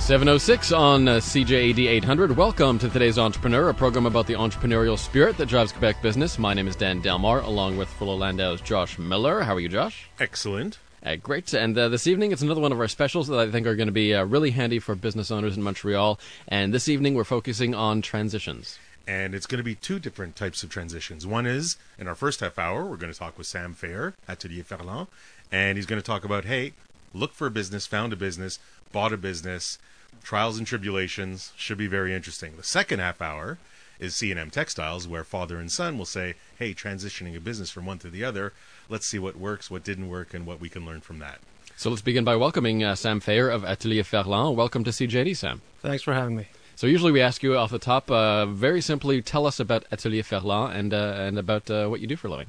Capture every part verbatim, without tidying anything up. seven oh six on uh, C J A D eight hundred. Welcome to Today's Entrepreneur, a program about the entrepreneurial spirit that drives Quebec business. My name is Dan Delmar, along with Fuller Landau's Josh Miller. How are you, Josh? Excellent. Uh, great. And uh, this evening, it's another one of our specials that I think are going to be uh, really handy for business owners in Montreal. And this evening, we're focusing on transitions. And it's going to be two different types of transitions. One is, in our first half hour, we're going to talk with Sam Fayer, Atelier Ferland, and he's going to talk about, hey, look for a business, found a business, bought a business, trials and tribulations. Should be very interesting. The second half hour is C and M Textiles, where father and son will say, hey, transitioning a business from one to the other, let's see what works, what didn't work, and what we can learn from that. So let's begin by welcoming uh, Sam Fayer of Atelier Ferland. Welcome to C J D, Sam. Thanks for having me. So usually we ask you off the top, uh, very simply, tell us about Atelier Ferland and, uh, and about uh, what you do for a living.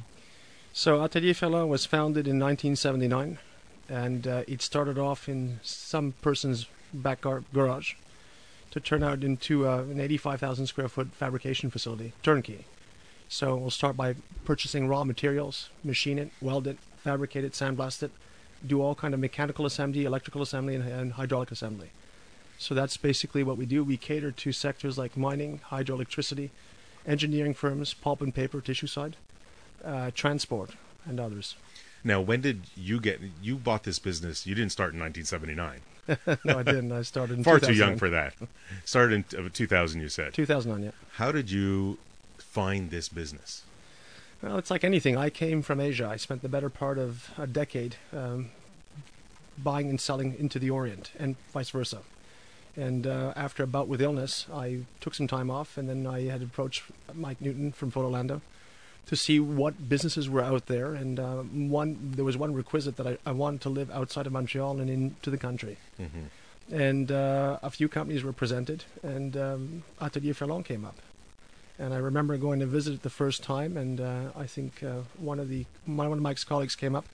So Atelier Ferland was founded in nineteen seventy-nine. And uh, it started off in some person's back gar- garage to turn out into uh, an eighty-five thousand square foot fabrication facility, turnkey. So we'll start by purchasing raw materials, machine it, weld it, fabricate it, sandblast it, do all kind of mechanical assembly, electrical assembly, and, and hydraulic assembly. So that's basically what we do. We cater to sectors like mining, hydroelectricity, engineering firms, pulp and paper, tissue side, uh, transport, and others. Now, when did you get, you bought this business, you didn't start in nineteen seventy-nine. No, I didn't. I started in Far too young for that. Started in two thousand, you said. two thousand nine, yeah. How did you find this business? Well, it's like anything. I came from Asia. I spent the better part of a decade um, buying and selling into the Orient and vice versa. And uh, after a bout with illness, I took some time off, and then I had approached Mike Newton from Fort Orlando to see what businesses were out there, and uh, one there was one requisite that I, I wanted to live outside of Montreal and into the country. Mm-hmm. And uh, a few companies were presented, and um, Atelier Ferland came up. And I remember going to visit it the first time, and uh, I think uh, one of the my, one of Mike's colleagues came up,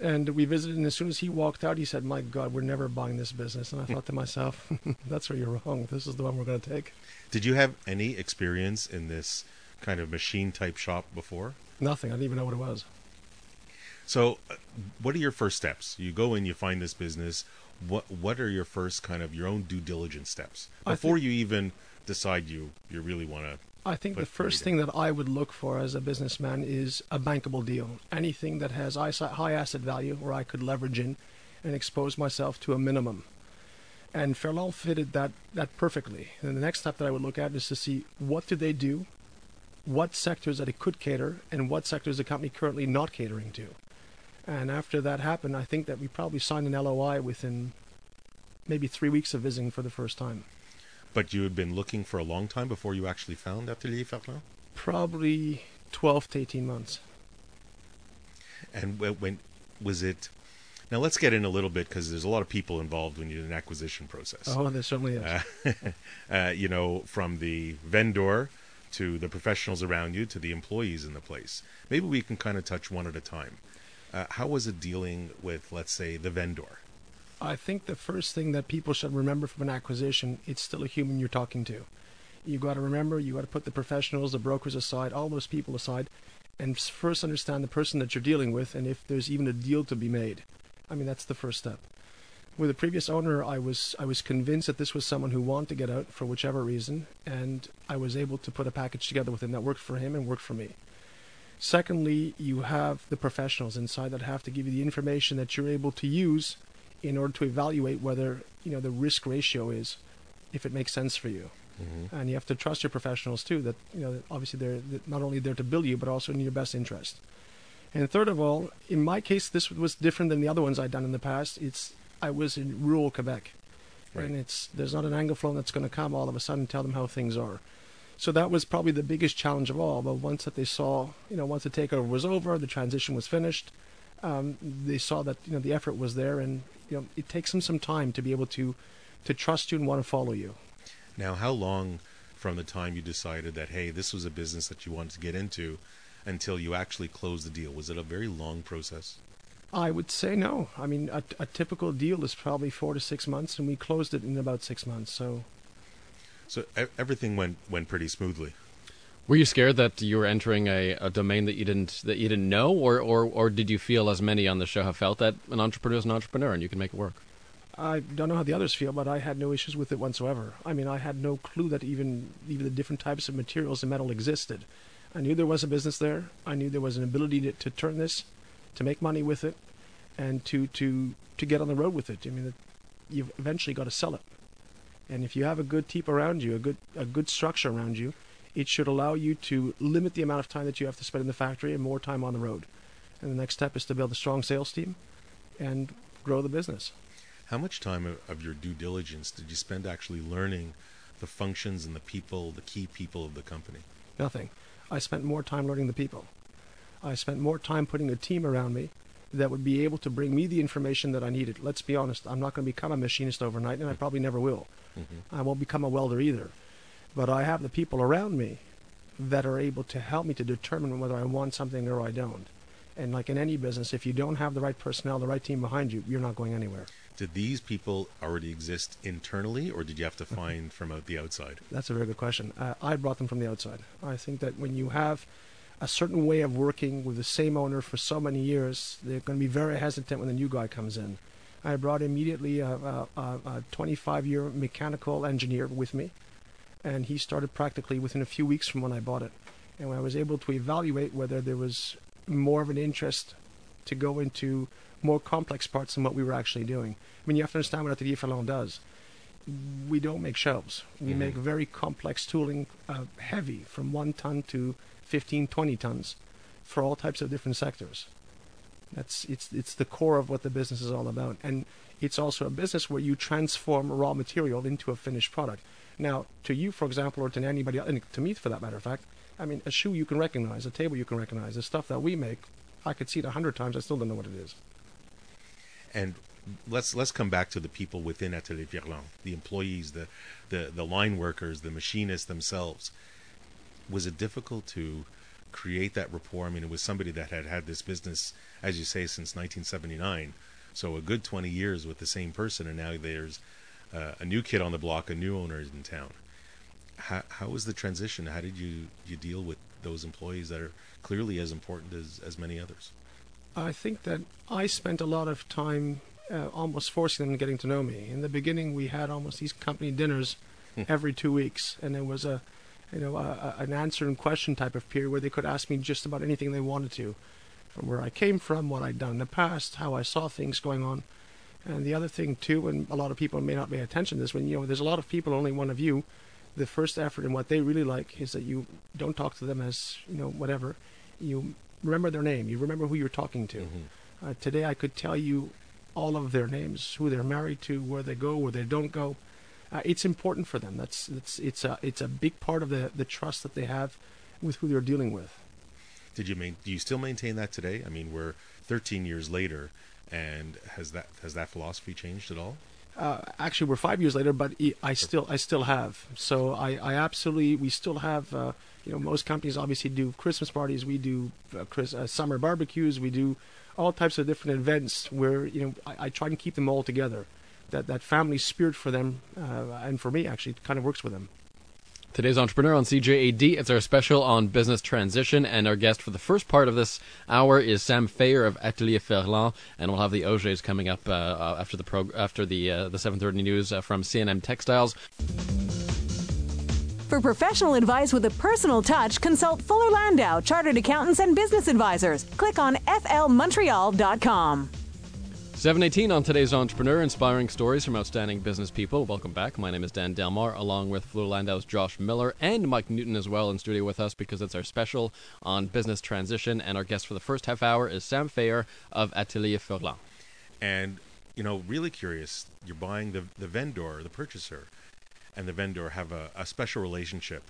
and we visited, and as soon as he walked out, he said, my God, we're never buying this business. And I thought to myself, that's where you're wrong. This is the one we're going to take. Did you have any experience in this kind of machine type shop before? Nothing. I didn't even know what it was. So uh, what are your first steps? You go in, you find this business. What what are your first kind of your own due diligence steps before think, you even decide you, you really want to? I think the first thing that I would look for as a businessman is a bankable deal. Anything that has high asset value where I could leverage in and expose myself to a minimum. And Ferland fitted that, that perfectly. And the next step that I would look at is to see what do they do, what sectors that it could cater, and what sectors the company currently not catering to. And after that happened, I think that we probably signed an L O I within maybe three weeks of visiting for the first time. But you had been looking for a long time before you actually found Atelier Ferland? Probably twelve to eighteen months. And when was it? Now let's get in a little bit, because there's a lot of people involved when you're in an acquisition process. Oh, there certainly is. Uh, uh, you know, from the vendor to the professionals around you, to the employees in the place. Maybe we can kind of touch one at a time. Uh, how was it dealing with, let's say, the vendor? I think the first thing that people should remember from an acquisition, it's still a human you're talking to. You got to remember, you got to put the professionals, the brokers aside, all those people aside, and first understand the person that you're dealing with and if there's even a deal to be made. I mean, that's the first step. With the previous owner, I was I was convinced that this was someone who wanted to get out for whichever reason, and I was able to put a package together with him that worked for him and worked for me. Secondly, you have the professionals inside that have to give you the information that you're able to use in order to evaluate whether, you know, the risk ratio is, if it makes sense for you. Mm-hmm. And you have to trust your professionals too, that, you know, that obviously they're not only there to bill you, but also in your best interest. And third of all, in my case, this was different than the other ones I'd done in the past. It's I was in rural Quebec, right. And it's there's not an Anglophone that's going to come all of a sudden and tell them how things are. So that was probably the biggest challenge of all. But once that they saw, you know, once the takeover was over, the transition was finished, um, they saw that, you know, the effort was there, and you know it takes them some time to be able to, to trust you and want to follow you. Now, how long from the time you decided that, hey, this was a business that you wanted to get into until you actually closed the deal? Was it a very long process? I would say no. I mean, a, a typical deal is probably four to six months, and we closed it in about six months. So, so everything went, went pretty smoothly. Were you scared that you were entering a, a domain that you didn't that you didn't know, or, or, or did you feel, as many on the show have felt, that an entrepreneur is an entrepreneur and you can make it work? I don't know how the others feel, but I had no issues with it whatsoever. I mean, I had no clue that even, even the different types of materials and metal existed. I knew there was a business there. I knew there was an ability to, to turn this, to make money with it, and to, to, to get on the road with it. I mean, it, you've eventually got to sell it. And if you have a good teep around you, a good a good structure around you, it should allow you to limit the amount of time that you have to spend in the factory and more time on the road. And the next step is to build a strong sales team and grow the business. How much time of, of your due diligence did you spend actually learning the functions and the people, the key people of the company? Nothing. I spent more time learning the people. I spent more time putting a team around me that would be able to bring me the information that I needed. Let's be honest, I'm not going to become a machinist overnight, and I probably never will. Mm-hmm. I won't become a welder either. But I have the people around me that are able to help me to determine whether I want something or I don't. And like in any business, if you don't have the right personnel, the right team behind you, you're not going anywhere. Did these people already exist internally, or did you have to find from out the outside? That's a very good question. Uh, I brought them from the outside. I think that when you have a certain way of working with the same owner for so many years, they're going to be very hesitant when the new guy comes in. I brought immediately a, a, a twenty-five year mechanical engineer with me, and he started practically within a few weeks from when I bought it. And I was able to evaluate whether there was more of an interest to go into more complex parts than what we were actually doing. I mean, you have to understand what Atelier Ferland does. We don't make shelves. We mm-hmm. make very complex tooling, uh, heavy, from one ton to fifteen, twenty tons, for all types of different sectors. That's it's it's the core of what the business is all about. And it's also a business where you transform raw material into a finished product. Now, to you, for example, or to anybody else, and to me, for that matter of fact, I mean, a shoe you can recognize, a table you can recognize, the stuff that we make, I could see it a hundred times, I still don't know what it is. And let's let's come back to the people within Atelier Ferland, the employees, the, the, the line workers, the machinists themselves. Was it difficult to create that rapport? I mean, it was somebody that had had this business, as you say, since nineteen seventy-nine, so a good twenty years with the same person, and now there's uh, a new kid on the block, a new owner in town. How, how was the transition? How did you, you deal with those employees that are clearly as important as, as many others? I think that I spent a lot of time uh, almost forcing them to getting to know me. In the beginning, we had almost these company dinners every two weeks, and there was a you know a, a, an answer and question type of period where they could ask me just about anything they wanted to, from where I came from, what I'd done in the past, how I saw things going on. And the other thing too, and a lot of people may not pay attention to this, when you know there's a lot of people, only one of you. The first effort and what they really like is that you don't talk to them as, you know, whatever. You remember their name. You remember who you're talking to. Mm-hmm. Uh, today I could tell you all of their names, who they're married to, where they go, where they don't go. Uh, it's important for them. That's, that's it's a it's a big part of the, the trust that they have with who they're dealing with. Did you mean, do you still maintain that today? I mean, we're thirteen years later, and has that has that philosophy changed at all? Uh, actually, we're five years later, but I still, I still have. So I, I absolutely, we still have. Uh, you know, most companies obviously do Christmas parties. We do uh, Chris, uh, summer barbecues. We do all types of different events where you know I, I try and keep them all together. That that family spirit for them uh, and for me actually kind of works with them. Today's Entrepreneur on C J A D. It's our special on business transition, and our guest for the first part of this hour is Sam Fayer of Atelier Ferland, and we'll have the Augers coming up uh, after the prog- after the uh, the seven thirty news uh, from C and M Textiles. For professional advice with a personal touch, consult Fuller Landau, Chartered Accountants and Business Advisors. Click on f l montreal dot com. seven eighteen on today's Entrepreneur, inspiring stories from outstanding business people. Welcome back. My name is Dan Delmar, along with Fuller Landau's Josh Miller and Mike Newton as well in studio with us, because it's our special on business transition, and our guest for the first half hour is Sam Fayer of Atelier Ferland. And, you know, really curious, you're buying the, the vendor, the purchaser, and the vendor have a, a special relationship,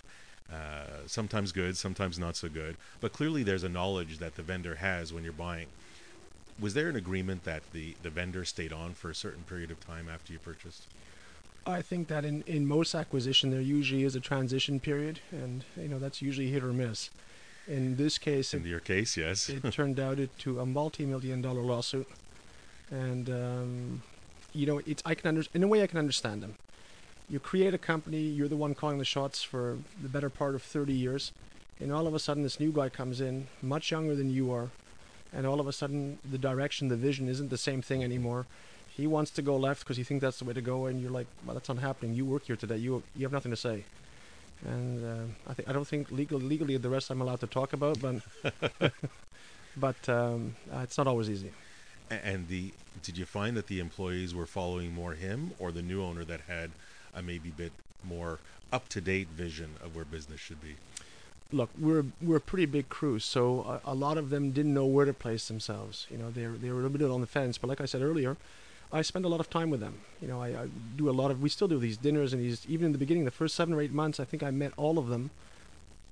uh, sometimes good, sometimes not so good, but clearly there's a knowledge that the vendor has when you're buying. Was there an agreement that the, the vendor stayed on for a certain period of time after you purchased? I think that in, in most acquisition, there usually is a transition period, and you know that's usually hit or miss. In this case... In it, your case, yes. It turned out it to a multi-million dollar lawsuit, and um, you know, it's, I can under, in a way I can understand them. You create a company, you're the one calling the shots for the better part of thirty years, and all of a sudden this new guy comes in, much younger than you are, and all of a sudden the direction, the vision isn't the same thing anymore. He wants to go left because he thinks that's the way to go, and you're like, well, that's not happening. You work here today. You you have nothing to say. And uh, I think I don't think legal legally the rest I'm allowed to talk about, but but um, uh, it's not always easy. And the did you find that the employees were following more him or the new owner that had a maybe bit more up-to-date vision of where business should be? Look, we're we're a pretty big crew, so a, a lot of them didn't know where to place themselves. You know, they they were a little bit on the fence. But like I said earlier, I spend a lot of time with them. You know, I, I do a lot of. We still do these dinners and these. Even in the beginning, the first seven or eight months, I think I met all of them,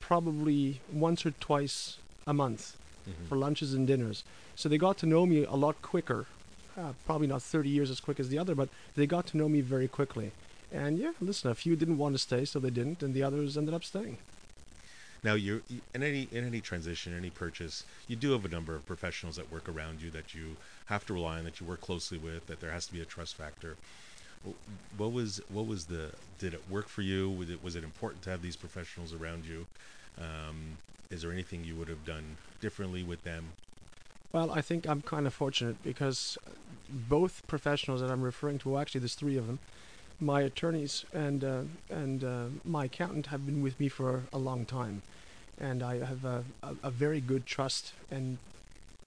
probably once or twice a month, mm-hmm. for lunches and dinners. So they got to know me a lot quicker. Uh, probably not thirty years as quick as the other, but they got to know me very quickly. And yeah, listen, a few didn't want to stay, so they didn't, and the others ended up staying. Now, you in any in any transition, any purchase, you do have a number of professionals that work around you that you have to rely on, that you work closely with, that there has to be a trust factor. What was what was the did it work for you? Was it was it important to have these professionals around you? Um, is there anything you would have done differently with them? Well, I think I'm kind of fortunate because both professionals that I'm referring to, well, actually, there's three of them. My attorneys and uh, and uh, my accountant have been with me for a long time, and I have a, a, a very good trust. And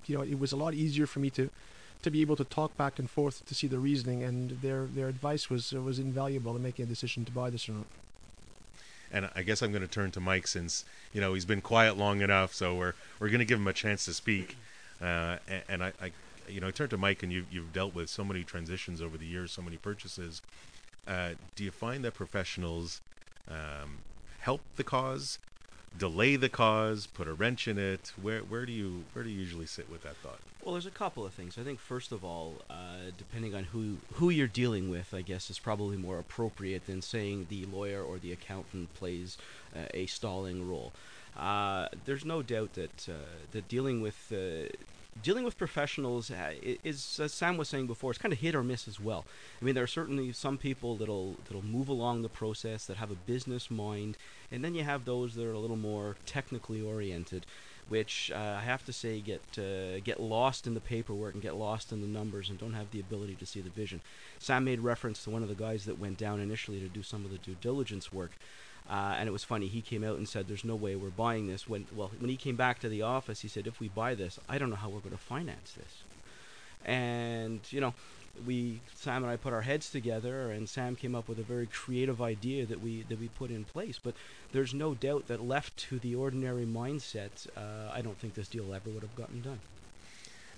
you know, it was a lot easier for me to, to be able to talk back and forth to see the reasoning, and their their advice was uh, was invaluable in making a decision to buy this or not. And I guess I'm going to turn to Mike since you know he's been quiet long enough, so we're we're going to give him a chance to speak. Uh, and, and I, I you know I turned to Mike, and you've you've dealt with so many transitions over the years, so many purchases. Uh, do you find that professionals um, help the cause, delay the cause, put a wrench in it? Where where do you where do you usually sit with that thought? Well, there's a couple of things. I think first of all, uh, depending on who who you're dealing with, I guess is probably more appropriate than saying the lawyer or the accountant plays uh, a stalling role. Uh, there's no doubt that uh, that dealing with uh, Dealing with professionals uh, is, as Sam was saying before, it's kind of hit or miss as well. I mean, there are certainly some people that'll that'll move along the process, that have a business mind, and then you have those that are a little more technically oriented, which uh, I have to say get uh, get lost in the paperwork and get lost in the numbers and don't have the ability to see the vision. Sam made reference to one of the guys that went down initially to do some of the due diligence work. Uh, and it was funny, he came out and said, there's no way we're buying this. When well, when he came back to the office, he said, if we buy this, I don't know how we're going to finance this. And, you know, we, Sam and I put our heads together, and Sam came up with a very creative idea that we that we put in place. But there's no doubt that left to the ordinary mindset, uh, I don't think this deal ever would have gotten done.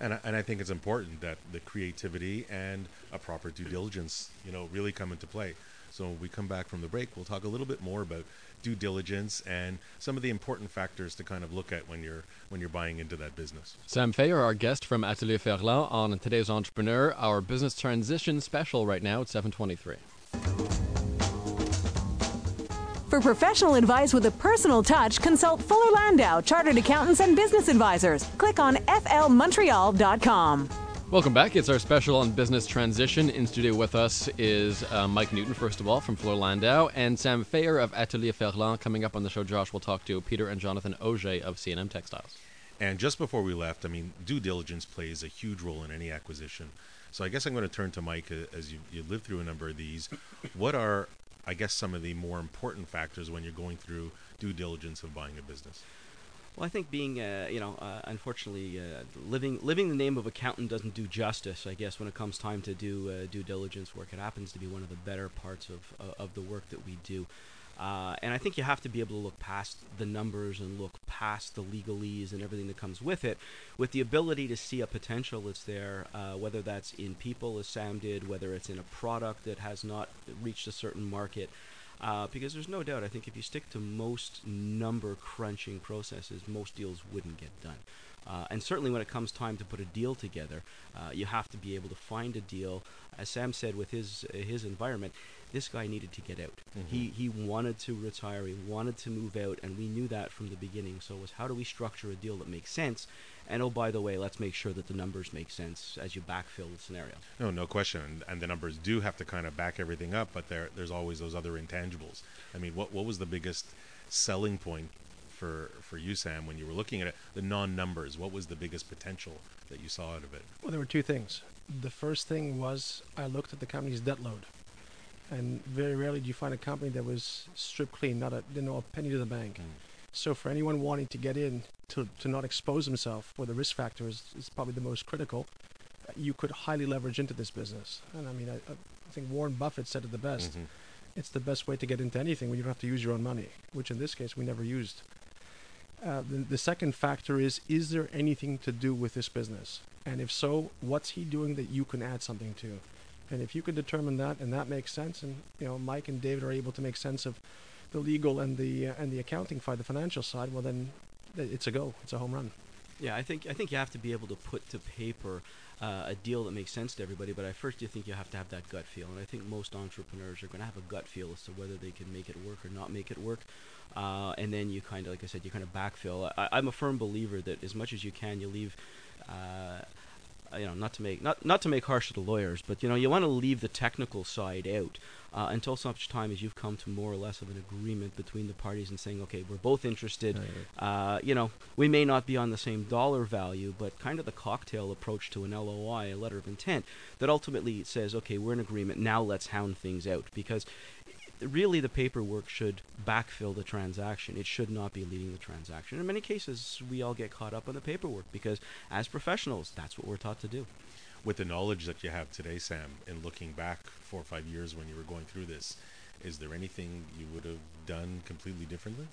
And I, and I think it's important that the creativity and a proper due diligence, you know, really come into play. So when we come back from the break, we'll talk a little bit more about due diligence and some of the important factors to kind of look at when you're when you're buying into that business. Sam Fayer, our guest from Atelier Ferland on today's Entrepreneur, our business transition special right now at seven twenty-three. For professional advice with a personal touch, consult Fuller Landau, Chartered Accountants and Business Advisors. Click on f l montreal dot com. Welcome back. It's our special on business transition. In studio with us is uh, Mike Newton, first of all, from Fuller Landau, and Sam Fayer of Atelier Ferland. Coming up on the show, Josh will talk to Peter and Jonathan Auger of C and M Textiles. And just before we left, I mean, due diligence plays a huge role in any acquisition. So I guess I'm going to turn to Mike, uh, as you, you lived through a number of these. What are, I guess, some of the more important factors when you're going through due diligence of buying a business? Well, I think being, uh, you know, uh, unfortunately, uh, living living the name of accountant doesn't do justice, I guess, when it comes time to do uh, due diligence work. It happens to be one of the better parts of, uh, of the work that we do. Uh, and I think you have to be able to look past the numbers and look past the legalese and everything that comes with it, with the ability to see a potential that's there, uh, whether that's in people, as Sam did, whether it's in a product that has not reached a certain market. Uh, because there's no doubt, I think if you stick to most number crunching processes, most deals wouldn't get done. Uh, and certainly when it comes time to put a deal together, uh, you have to be able to find a deal. As Sam said with his uh, his environment, this guy needed to get out. Mm-hmm. He he wanted to retire, he wanted to move out, and we knew that from the beginning. So it was, how do we structure a deal that makes sense? And oh, by the way, let's make sure that the numbers make sense as you backfill the scenario. No, no question. And, and the numbers do have to kind of back everything up, but there there's always those other intangibles. I mean, what what was the biggest selling point for, for you, Sam, when you were looking at it, the non-numbers? What was the biggest potential that you saw out of it? Well, there were two things. The first thing was I looked at the company's debt load. And very rarely do you find a company that was stripped clean, not a, didn't owe a penny to the bank. Mm. So for anyone wanting to get in, to, to not expose himself, where the risk factor is, is probably the most critical, you could highly leverage into this business. And I mean, I, I think Warren Buffett said it the best. Mm-hmm. It's the best way to get into anything when you don't have to use your own money, which in this case we never used. Uh, the, the second factor is, is there anything to do with this business? And if so, what's he doing that you can add something to? And if you can determine that, and that makes sense, and you know, Mike and David are able to make sense of the legal and the uh, and the accounting side, the financial side, well then, it's a go. It's a home run. Yeah, I think I think you have to be able to put to paper uh, a deal that makes sense to everybody. But at first, you think you have to have that gut feel, and I think most entrepreneurs are going to have a gut feel as to whether they can make it work or not make it work. Uh, and then you kind of, like I said, you kind of backfill. I, I'm a firm believer that as much as you can, you leave. Uh, you know, not to make not not to make harsh to the lawyers, but you know, you want to leave the technical side out uh, until such time as you've come to more or less of an agreement between the parties and saying, okay, we're both interested. Uh, you know, we may not be on the same dollar value, but kind of the cocktail approach to an L O I, a letter of intent, that ultimately says, okay, we're in agreement. Now let's hound things out, because really the paperwork should backfill the transaction. It should not be leading the transaction. In many cases, we all get caught up on the paperwork because as professionals, that's what we're taught to do. With the knowledge that you have today, Sam, and looking back four or five years when you were going through this, is there anything you would have done completely differently?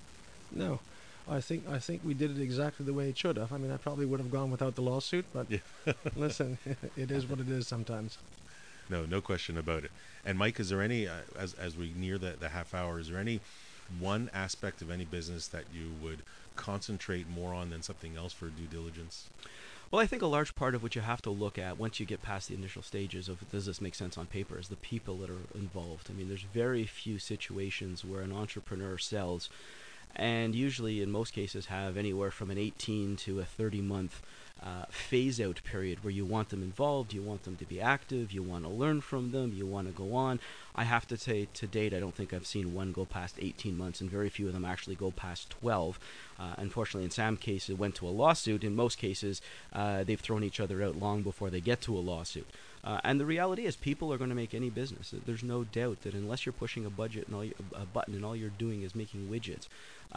No. I think I think we did it exactly the way it should have. I mean, I probably would have gone without the lawsuit, but yeah. Listen, it is what it is sometimes. No, no question about it. And Mike, is there any, uh, as as we near the, the half hour, is there any one aspect of any business that you would concentrate more on than something else for due diligence? Well, I think a large part of what you have to look at once you get past the initial stages of does this make sense on paper is the people that are involved. I mean, there's very few situations where an entrepreneur sells and usually in most cases have anywhere from an eighteen to a thirty month Uh, phase out period where you want them involved, you want them to be active, you want to learn from them, you want to go on. I have to say, to date, I don't think I've seen one go past eighteen months, and very few of them actually go past twelve. Uh, unfortunately, in Sam's case, it went to a lawsuit. In most cases, uh, they've thrown each other out long before they get to a lawsuit. Uh, and the reality is people are going to make any business. There's no doubt that unless you're pushing a budget and all your, a button and all you're doing is making widgets,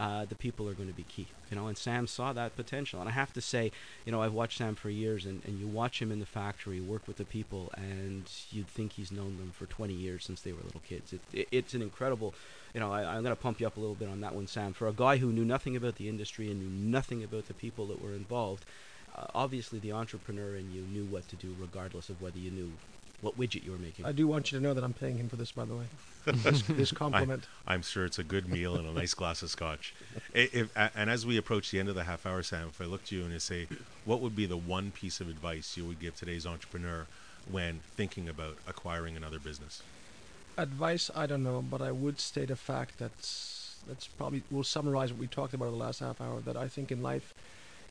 uh, the people are going to be key. You know, and Sam saw that potential. And I have to say, you know, I've watched Sam for years, and, and you watch him in the factory, work with the people, and you'd think he's known them for twenty years since they were little kids. It, it, it's an incredible, you know, I, I'm going to pump you up a little bit on that one, Sam. For a guy who knew nothing about the industry and knew nothing about the people that were involved, Uh, obviously the entrepreneur in you knew what to do regardless of whether you knew what widget you were making. I do want you to know that I'm paying him for this, by the way. this, this compliment. I, I'm sure it's a good meal and a nice glass of scotch. If, if, and as we approach the end of the half hour, Sam, if I look to you and I say, what would be the one piece of advice you would give today's entrepreneur when thinking about acquiring another business? Advice, I don't know, but I would state a fact that's, that's probably, we'll summarize what we talked about in the last half hour, that I think in life,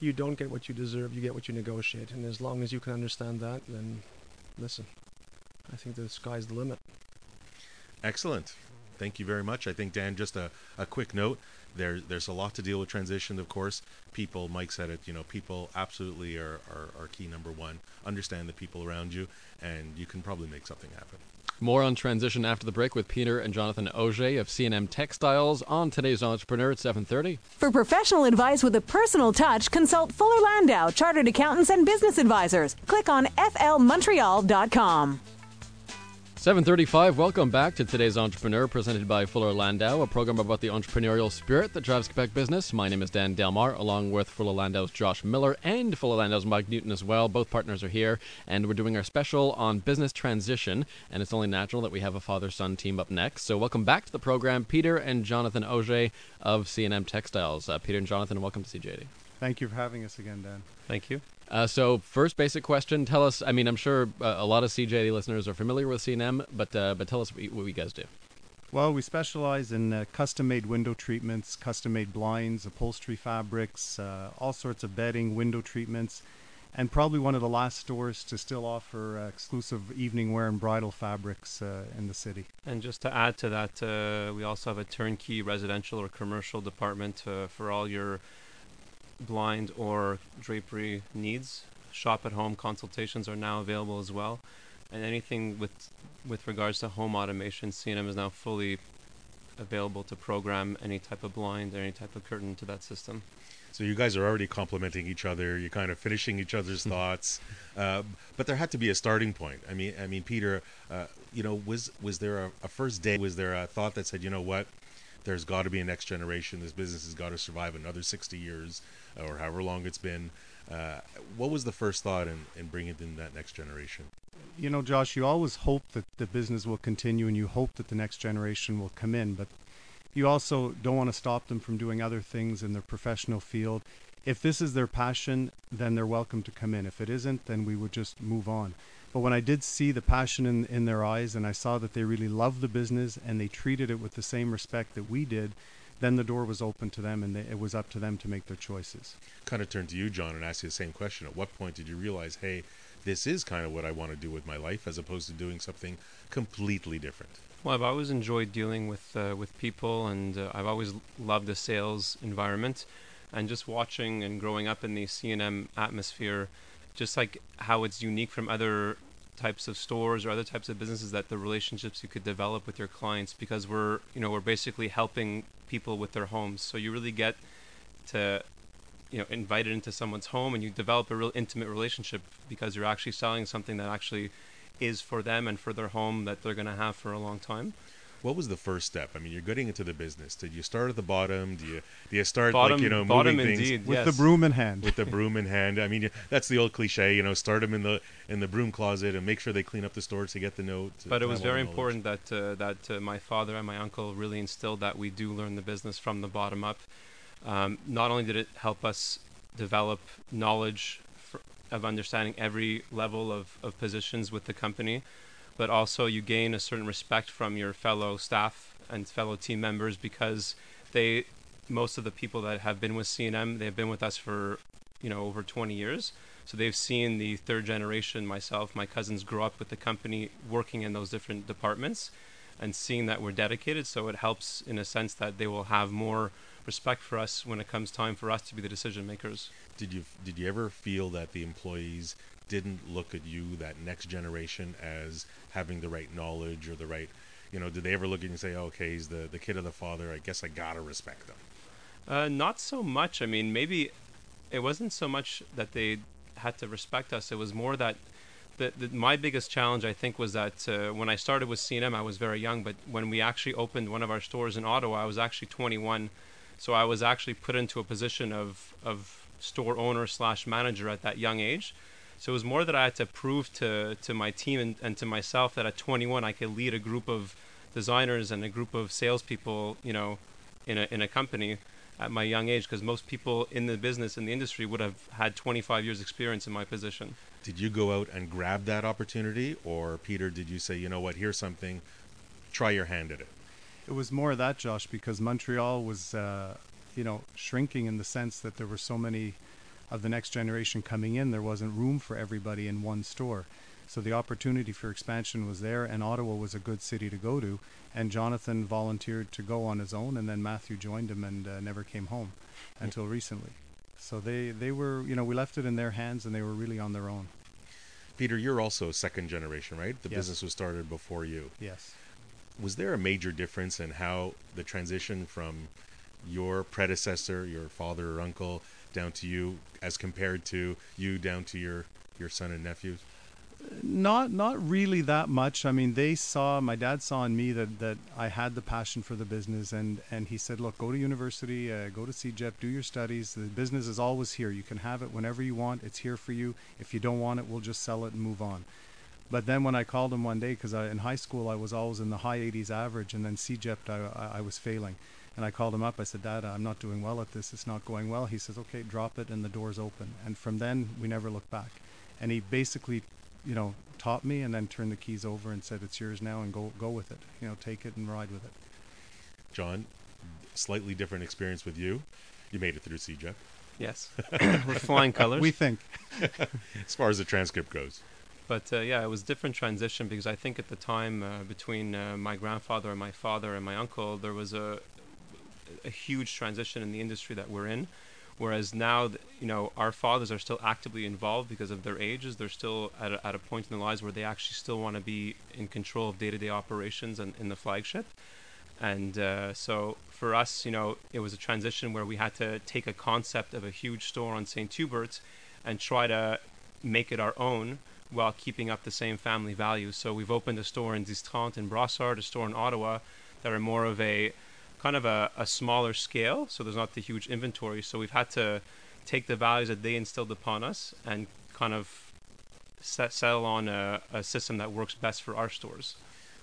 you don't get what you deserve, you get what you negotiate. And as long as you can understand that, then listen, I think the sky's the limit. Excellent. Thank you very much. I think, Dan, just a, a quick note. There, there's a lot to deal with transition, of course. People, Mike said it, you know, people absolutely are, are, are key number one. Understand the people around you, and you can probably make something happen. More on transition after the break with Peter and Jonathan Auger of C and M Textiles on Today's Entrepreneur at seven thirty. For professional advice with a personal touch, consult Fuller Landau, Chartered Accountants and Business Advisors. Click on f l montreal dot com. seven thirty-five, welcome back to Today's Entrepreneur, presented by Fuller Landau, a program about the entrepreneurial spirit that drives Quebec business. My name is Dan Delmar, along with Fuller Landau's Josh Miller and Fuller Landau's Mike Newton as well. Both partners are here, and we're doing our special on business transition, and it's only natural that we have a father-son team up next. So welcome back to the program, Peter and Jonathan Auger of C and M Textiles. Uh, Peter and Jonathan, welcome to C J A D. Thank you for having us again, Dan. Thank you. Uh, so first basic question, tell us, I mean, I'm sure uh, a lot of C J A D listeners are familiar with C and M, but uh, but tell us what you, what you guys do. Well, we specialize in uh, custom-made window treatments, custom-made blinds, upholstery fabrics, uh, all sorts of bedding, window treatments, and probably one of the last stores to still offer uh, exclusive evening wear and bridal fabrics uh, in the city. And just to add to that, uh, we also have a turnkey residential or commercial department uh, for all your blind or drapery needs. Shop at home consultations are now available as well. And anything with with regards to home automation, C and M is now fully available to program any type of blind or any type of curtain to that system. So you guys are already complementing each other. You're kind of finishing each other's thoughts, uh, but there had to be a starting point. I mean, I mean, Peter, uh, you know, was was there a, a first day? Was there a thought that said, you know what, there's got to be a next generation. This business has got to survive another sixty years or however long it's been. Uh, what was the first thought in, in bringing in that next generation? You know, Josh, you always hope that the business will continue and you hope that the next generation will come in, but you also don't want to stop them from doing other things in their professional field. If this is their passion, then they're welcome to come in. If it isn't, then we would just move on. But when I did see the passion in, in their eyes and I saw that they really loved the business and they treated it with the same respect that we did, then the door was open to them and they, it was up to them to make their choices. Kind of turn to you, John, and ask you the same question. At what point did you realize, hey, this is kind of what I want to do with my life as opposed to doing something completely different? Well, I've always enjoyed dealing with uh, with people, and uh, I've always loved the sales environment, and just watching and growing up in the C and M atmosphere, just like how it's unique from other types of stores or other types of businesses, that the relationships you could develop with your clients, because we're, you know, we're basically helping people with their homes. So you really get to, you know, invited into someone's home, and you develop a real intimate relationship because you're actually selling something that actually is for them and for their home that they're going to have for a long time. What was the first step? I mean, you're getting into the business. Did you start at the bottom? Do you do you start bottom, like you know bottom moving indeed, things with yes. the broom in hand? With the broom in hand. I mean, that's the old cliche. You know, start them in the in the broom closet and make sure they clean up the store to get the note. But it was very important that uh, that uh, my father and my uncle really instilled that we do learn the business from the bottom up. Um, not only did it help us develop knowledge for, of understanding every level of, of positions with the company, but also you gain a certain respect from your fellow staff and fellow team members, because they, most of the people that have been with C and M, they've been with us for, you know, over twenty years. So they've seen the third generation, myself, my cousins, grow up with the company, working in those different departments and seeing that we're dedicated. So it helps in a sense that they will have more respect for us when it comes time for us to be the decision makers. Did you did you ever feel that the employees didn't look at you, that next generation, as having the right knowledge or the right, you know, did they ever look at you and say, oh, okay, he's the, the kid of the father, I guess I gotta respect them? Uh, not so much. I mean, maybe it wasn't so much that they had to respect us. It was more that the, the, my biggest challenge, I think, was that uh, when I started with C and M, I was very young, but when we actually opened one of our stores in Ottawa, I was actually twenty-one. So I was actually put into a position of, of store owner slash manager at that young age. So it was more that I had to prove to, to my team and, and to myself that at twenty-one, I could lead a group of designers and a group of salespeople, you know, in a, in a company at my young age, because most people in the business, in the industry, would have had twenty-five years experience in my position. Did you go out and grab that opportunity, or Peter, did you say, you know what, here's something, try your hand at it? It was more of that, Josh, because Montreal was, uh, you know, shrinking in the sense that there were so many of the next generation coming in, there wasn't room for everybody in one store. So the opportunity for expansion was there, and Ottawa was a good city to go to. And Jonathan volunteered to go on his own, and then Matthew joined him and uh, never came home until recently. So they, they were, you know, we left it in their hands, and they were really on their own. Peter, you're also second generation, right? The yes. business was started before you. Yes. Was there a major difference in how the transition from your predecessor, your father or uncle, down to you, as compared to you down to your, your son and nephews? Not not really that much. I mean, they saw, my dad saw in me that, that I had the passion for the business, and, and he said, look, go to university, uh, go to C J A D, do your studies. The business is always here. You can have it whenever you want. It's here for you. If you don't want it, we'll just sell it and move on. But then when I called him one day, because in high school I was always in the high eighties average, and then C J E P I, I was failing. And I called him up, I said, Dad, I'm not doing well at this, it's not going well. He says, okay, drop it, and the door's open. And from then, we never looked back. And he basically, you know, taught me and then turned the keys over and said, it's yours now, and go go with it. You know, take it and ride with it. John, slightly different experience with you. You made it through C J E P. Yes. With flying colors. We think. As far as the transcript goes. But uh, yeah, it was a different transition because I think at the time uh, between uh, my grandfather and my father and my uncle, there was a, a huge transition in the industry that we're in. Whereas now, th- you know, our fathers are still actively involved because of their ages. They're still at a, at a point in their lives where they actually still want to be in control of day-to-day operations and in the flagship. And uh, so for us, you know, it was a transition where we had to take a concept of a huge store on Saint Hubert's and try to make it our own while keeping up the same family values. So we've opened a store in Distrante in Brossard, a store in Ottawa that are more of a kind of a, a smaller scale. So there's not the huge inventory. So we've had to take the values that they instilled upon us and kind of set, settle on a, a system that works best for our stores.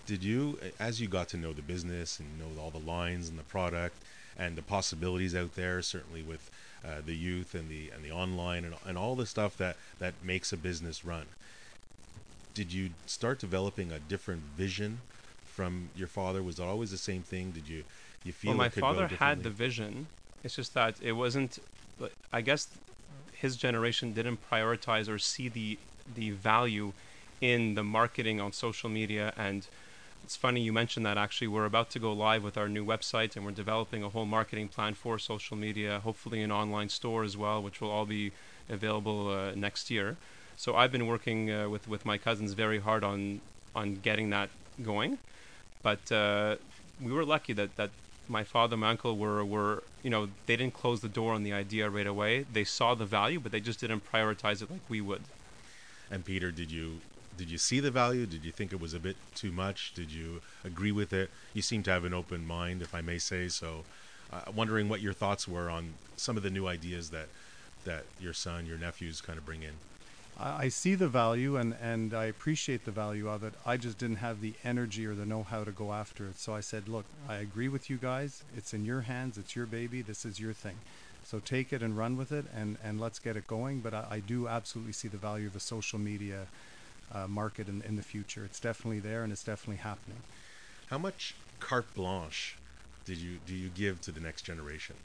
Did you, as you got to know the business and know all the lines and the product and the possibilities out there, certainly with uh, the youth and the and the online and, and all the stuff that, that makes a business run, did you start developing a different vision from your father? Was it always the same thing? Did you, you feel well, it could go differently? Well, my father had the vision. It's just that it wasn't, I guess his generation didn't prioritize or see the the value in the marketing on social media. And it's funny you mentioned that. Actually, we're about to go live with our new website, and we're developing a whole marketing plan for social media, hopefully an online store as well, which will all be available uh, next year. So I've been working uh, with, with my cousins very hard on on getting that going. But uh, we were lucky that, that my father and my uncle were, were, you know, they didn't close the door on the idea right away. They saw the value, but they just didn't prioritize it like we would. And Peter, did you... Did you see the value? Did you think it was a bit too much? Did you agree with it? You seem to have an open mind, if I may say so. Uh, wondering what your thoughts were on some of the new ideas that that your son, your nephews kind of bring in. I see the value and, and I appreciate the value of it. I just didn't have the energy or the know-how to go after it. So I said, look, I agree with you guys. It's in your hands. It's your baby. This is your thing. So take it and run with it and, and let's get it going. But I, I do absolutely see the value of the social media Uh, market in, in the future. It's definitely there and it's definitely happening. How much carte blanche did you do you give to the next generation?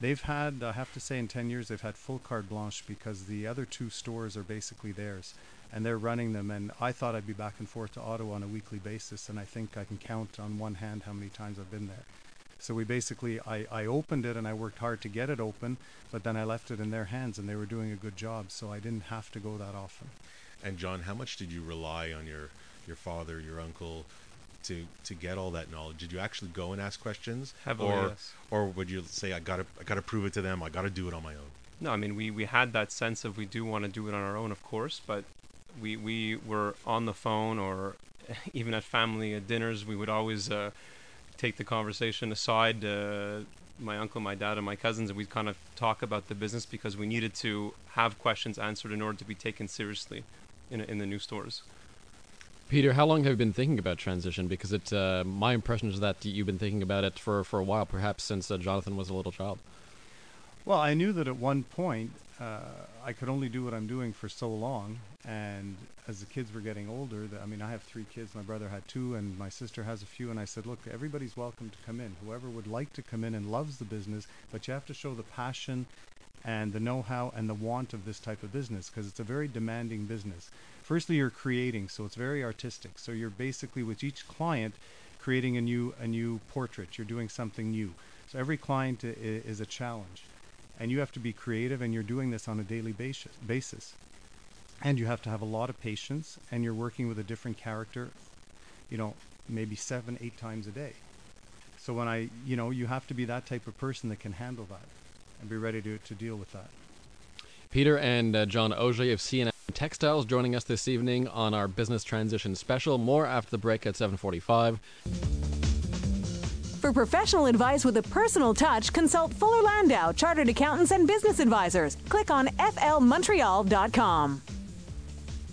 They've had, I have to say, in ten years they've had full carte blanche because the other two stores are basically theirs and they're running them, and I thought I'd be back and forth to Ottawa on a weekly basis, and I think I can count on one hand how many times I've been there. So we basically, I, I opened it and I worked hard to get it open, but then I left it in their hands and they were doing a good job, so I didn't have to go that often. And John, how much did you rely on your, your father, your uncle, to, to get all that knowledge? Did you actually go and ask questions? Heavily, or yes. Or would you say, I gotta I gotta prove it to them, I gotta do it on my own? No, I mean we, we had that sense of we do want to do it on our own, of course, but we we were on the phone or even at family dinners we would always uh, take the conversation aside. Uh, my uncle, my dad, and my cousins, and we'd kind of talk about the business because we needed to have questions answered in order to be taken seriously in in the new stores. Peter, how long have you been thinking about transition? Because it, uh, my impression is that you've been thinking about it for, for a while, perhaps since uh, Jonathan was a little child. Well, I knew that at one point uh, I could only do what I'm doing for so long, and as the kids were getting older, the, I mean, I have three kids, my brother had two, and my sister has a few, and I said, look, everybody's welcome to come in. Whoever would like to come in and loves the business, but you have to show the passion and the know-how and the want of this type of business, because it's a very demanding business. Firstly, you're creating, so it's very artistic. So you're basically, with each client, creating a new a new portrait. You're doing something new. So every client I- is a challenge. And you have to be creative, and you're doing this on a daily basis, basis. And you have to have a lot of patience, and you're working with a different character, you know, maybe seven, eight times a day. So when I, you know, you have to be that type of person that can handle that and be ready to, to deal with that. Peter and uh, John Auger of C and M Textiles joining us this evening on our Business Transition Special. More after the break at seven forty-five. For professional advice with a personal touch, consult Fuller Landau, Chartered Accountants and Business Advisors. Click on f l montreal dot com.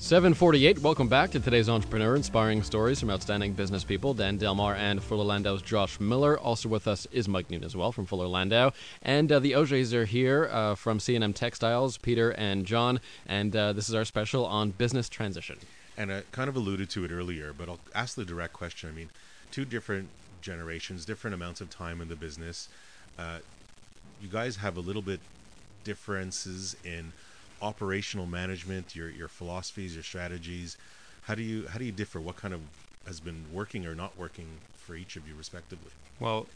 seven forty-eight, welcome back to today's Entrepreneur, inspiring stories from outstanding business people. Dan Delmar and Fuller Landau's Josh Miller. Also with us is Mike Newton as well from Fuller Landau. And uh, the Augers are here uh, from C and M Textiles, Peter and John. And uh, this is our special on business transition. And I kind of alluded to it earlier, but I'll ask the direct question. I mean, two different generations, different amounts of time in the business. Uh, you guys have a little bit differences in operational management, your your philosophies, your strategies? How do you how do you differ? What kind of has been working or not working for each of you respectively? Well,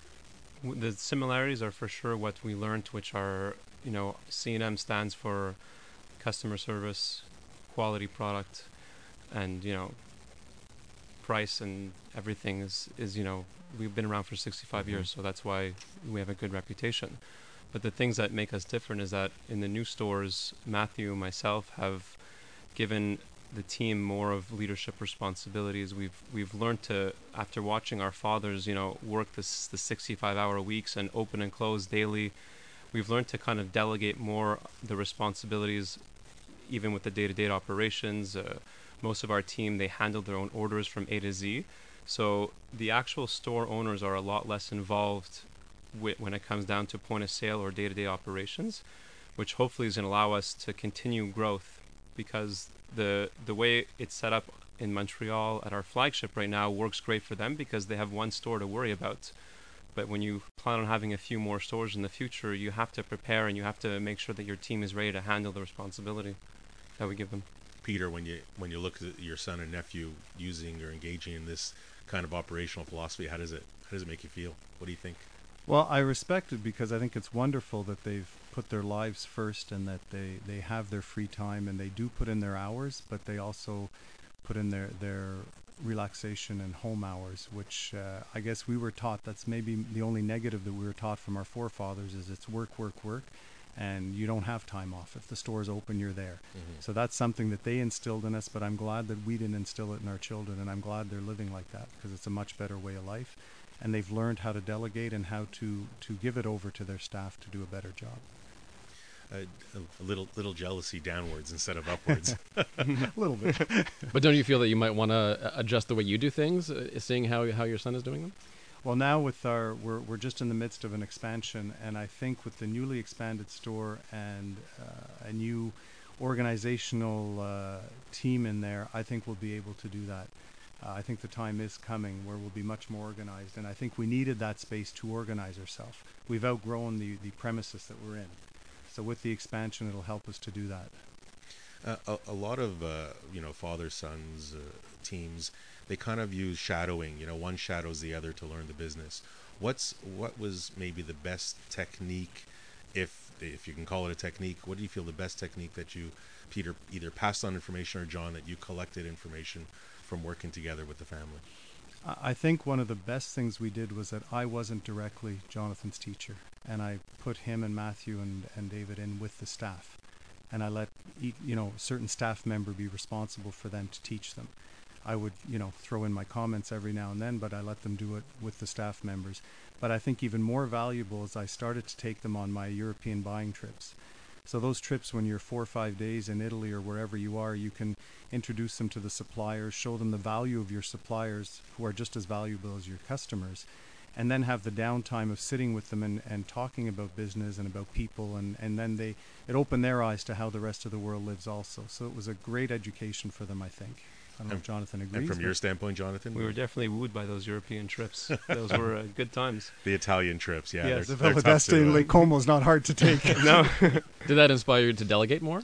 w- the similarities are for sure what we learned, which are, you know, C and M stands for customer service, quality product, and, you know, price, and everything is, is you know, we've been around for sixty-five mm-hmm. years, so that's why we have a good reputation. But the things that make us different is that in the new stores, Matthew and myself have given the team more of leadership responsibilities. We've we've learned to, after watching our fathers, you know, work this the sixty-five hour weeks and open and close daily, we've learned to kind of delegate more the responsibilities, even with the day-to-day operations. Uh, most of our team, they handle their own orders from A to Z. So the actual store owners are a lot less involved wi- when it comes down to point of sale or day-to-day operations, which hopefully is going to allow us to continue growth, because the the way it's set up in Montreal at our flagship right now works great for them because they have one store to worry about. But when you plan on having a few more stores in the future, you have to prepare and you have to make sure that your team is ready to handle the responsibility that we give them. Peter, when you when you look at your son and nephew using or engaging in this kind of operational philosophy, how does it how does it make you feel? What do you think? Well, I respect it because I think it's wonderful that they've put their lives first and that they, they have their free time and they do put in their hours, but they also put in their, their relaxation and home hours, which uh, I guess we were taught. That's maybe the only negative that we were taught from our forefathers, is it's work, work, work, and you don't have time off. If the store is open, you're there. Mm-hmm. So that's something that they instilled in us, but I'm glad that we didn't instill it in our children, and I'm glad they're living like that because it's a much better way of life. And they've learned how to delegate and how to, to give it over to their staff to do a better job. Uh, a little little jealousy downwards instead of upwards. A little bit. But don't you feel that you might want to adjust the way you do things, uh, seeing how how your son is doing them? Well, now with our we're we're just in the midst of an expansion, and I think with the newly expanded store and uh, a new organizational uh, team in there, I think we'll be able to do that. Uh, I think the time is coming where we'll be much more organized, and I think we needed that space to organize ourselves. We've outgrown the the premises that we're in. So with the expansion, it'll help us to do that. Uh, a, a lot of, uh, you know, father, sons, uh, teams, they kind of use shadowing. You know, one shadows the other to learn the business. What's What was maybe the best technique, if if you can call it a technique? What do you feel the best technique that you, Peter, either passed on information, or John, that you collected information from working together with the family? I think one of the best things we did was that I wasn't directly Jonathan's teacher, and I put him and Matthew and, and David in with the staff, and I let each, you know, certain staff member be responsible for them to teach them. I would, you know, throw in my comments every now and then, but I let them do it with the staff members. But I think even more valuable is I started to take them on my European buying trips. So those trips, when you're four or five days in Italy or wherever you are, you can introduce them to the suppliers, show them the value of your suppliers, who are just as valuable as your customers, and then have the downtime of sitting with them and, and talking about business and about people, and, and then they it opened their eyes to how the rest of the world lives also. So it was a great education for them, I think. I don't know if Jonathan agrees. And from your standpoint, Jonathan? We were definitely wooed by those European trips. Those were uh, good times. The Italian trips, yeah. Yes, the Velodeste Lake Como is not hard to take. No. Did that inspire you to delegate more?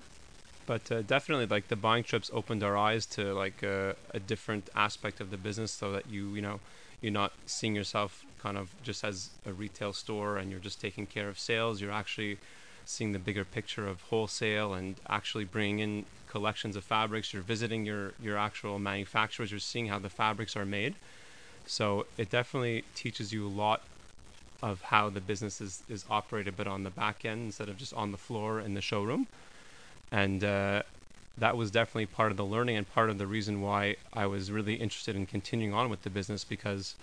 But uh, definitely, like, the buying trips opened our eyes to, like, uh, a different aspect of the business, so that you, you know, you're not seeing yourself kind of just as a retail store and you're just taking care of sales. You're actually seeing the bigger picture of wholesale and actually bringing in collections of fabrics. You're visiting your your actual manufacturers. You're seeing how the fabrics are made. So it definitely teaches you a lot of how the business is, is operated, but on the back end instead of just on the floor in the showroom. And uh, that was definitely part of the learning and part of the reason why I was really interested in continuing on with the business, because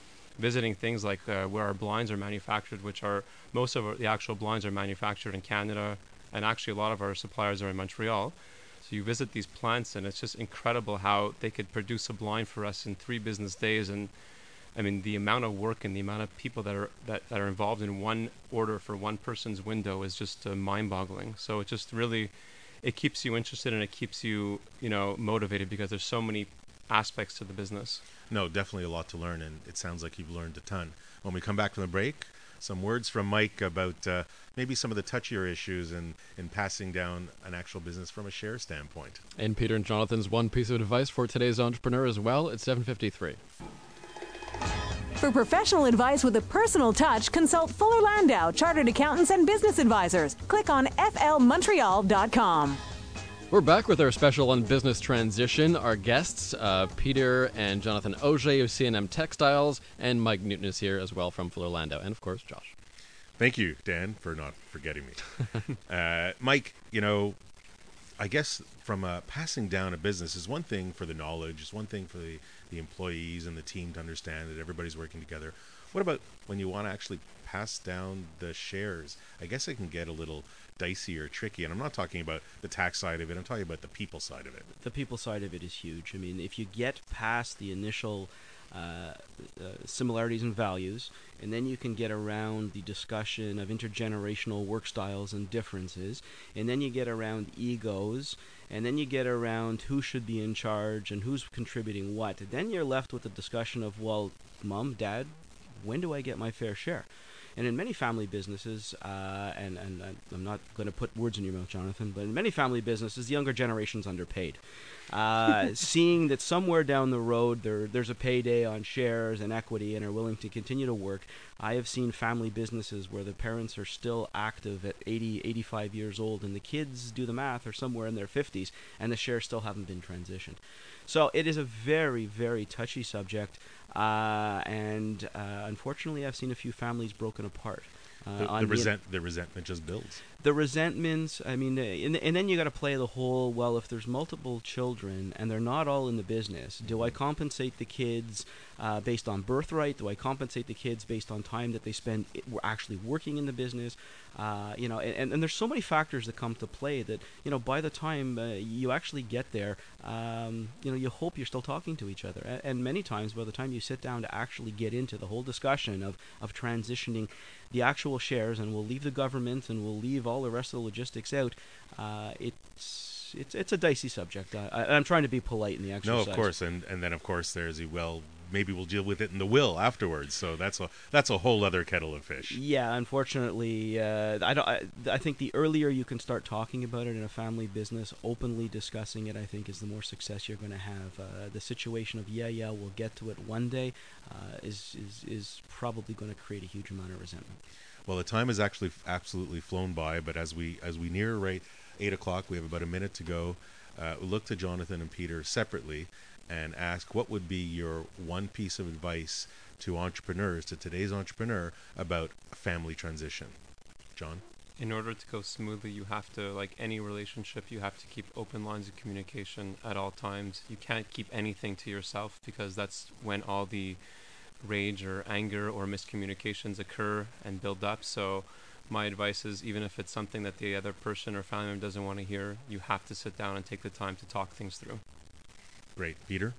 visiting things like uh, where our blinds are manufactured, which are most of our, the actual blinds are manufactured in Canada, and actually a lot of our suppliers are in Montreal. So you visit these plants, and it's just incredible how they could produce a blind for us in three business days. And I mean, the amount of work and the amount of people that are that, that are involved in one order for one person's window is just uh, mind-boggling. So it just really, it keeps you interested and it keeps you, you know, motivated, because there's so many aspects to the business. No, definitely a lot to learn, and it sounds like you've learned a ton. When we come back from the break, some words from Mike about uh, maybe some of the touchier issues in, in passing down an actual business from a share standpoint. And Peter and Jonathan's one piece of advice for today's entrepreneur as well at seven fifty-three. For professional advice with a personal touch, consult Fuller Landau, Chartered Accountants and Business Advisors. Click on f l montreal dot com. We're back with our special on business transition. Our guests, uh, Peter and Jonathan Auger of C and M Textiles, and Mike Newton is here as well from Fuller Landau, and of course, Josh. Thank you, Dan, for not forgetting me. uh, Mike, you know, I guess from uh, passing down a business is one thing for the knowledge, it's one thing for the the employees and the team to understand that everybody's working together. What about when you want to actually pass down the shares? I guess it can get a little dicey or tricky, and I'm not talking about the tax side of it, I'm talking about the people side of it. The people side of it is huge. I mean, if you get past the initial uh, uh, similarities and values, and then you can get around the discussion of intergenerational work styles and differences, and then you get around egos, and then you get around who should be in charge and who's contributing what, and then you're left with the discussion of, well, Mom, Dad, when do I get my fair share? And in many family businesses, uh, and, and I'm not going to put words in your mouth, Jonathan, but in many family businesses, the younger generation's underpaid. Uh, seeing that somewhere down the road there there's a payday on shares and equity and are willing to continue to work, I have seen family businesses where the parents are still active at eighty, eighty-five years old, and the kids, do the math, are somewhere in their fifties, and the shares still haven't been transitioned. So it is a very, very touchy subject. Uh, and uh, unfortunately, I've seen a few families broken apart. Uh, the, the, resent, the resentment just builds. The resentments, I mean, the, and, and then you got to play the whole, well, if there's multiple children and they're not all in the business, do I compensate the kids uh, based on birthright? Do I compensate the kids based on time that they spend actually working in the business? Uh, you know, and, and there's so many factors that come to play that, you know, by the time uh, you actually get there, um, you know, you hope you're still talking to each other. And, and many times, by the time you sit down to actually get into the whole discussion of, of transitioning the actual shares, and we'll leave the government and we'll leave all the rest of the logistics out, uh, it's it's it's a dicey subject. I, I, I'm trying to be polite in the exercise. No, of course, and, and then of course there's the, well, maybe we'll deal with it in the will afterwards. So that's a that's a whole other kettle of fish. Yeah, unfortunately, uh, I don't. I, I think the earlier you can start talking about it in a family business, openly discussing it, I think, is the more success you're going to have. Uh, the situation of yeah, yeah, we'll get to it one day, uh, is is is probably going to create a huge amount of resentment. Well, the time has actually f- absolutely flown by, but as we as we near right eight o'clock, we have about a minute to go. Uh, we look to Jonathan and Peter separately and ask, what would be your one piece of advice to entrepreneurs, to today's entrepreneur, about a family transition? John? In order to go smoothly, you have to, like any relationship, you have to keep open lines of communication at all times. You can't keep anything to yourself, because that's when all the rage or anger or miscommunications occur and build up. So my advice is, even if it's something that the other person or family member doesn't want to hear, you have to sit down and take the time to talk things through. Great. Peter?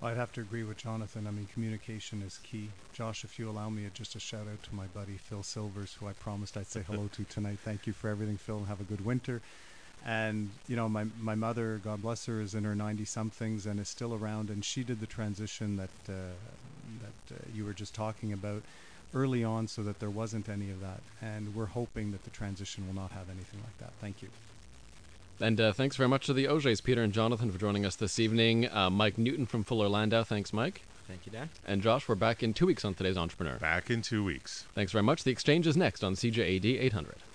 Well, I'd have to agree with Jonathan. I mean, communication is key. Josh, if you allow me, just a shout out to my buddy Phil Silvers, who I promised I'd say hello to tonight. Thank you for everything, Phil, and have a good winter. And, you know, my, my mother, God bless her, is in her ninety-somethings and is still around, and she did the transition that uh, that uh, you were just talking about early on, so that there wasn't any of that. And we're hoping that the transition will not have anything like that. Thank you. And uh, thanks very much to the Augers, Peter and Jonathan, for joining us this evening. Uh, Mike Newton from Fuller Landau. Thanks, Mike. Thank you, Dan. And Josh, we're back in two weeks on today's Entrepreneur. Back in two weeks. Thanks very much. The Exchange is next on C J A D eight hundred.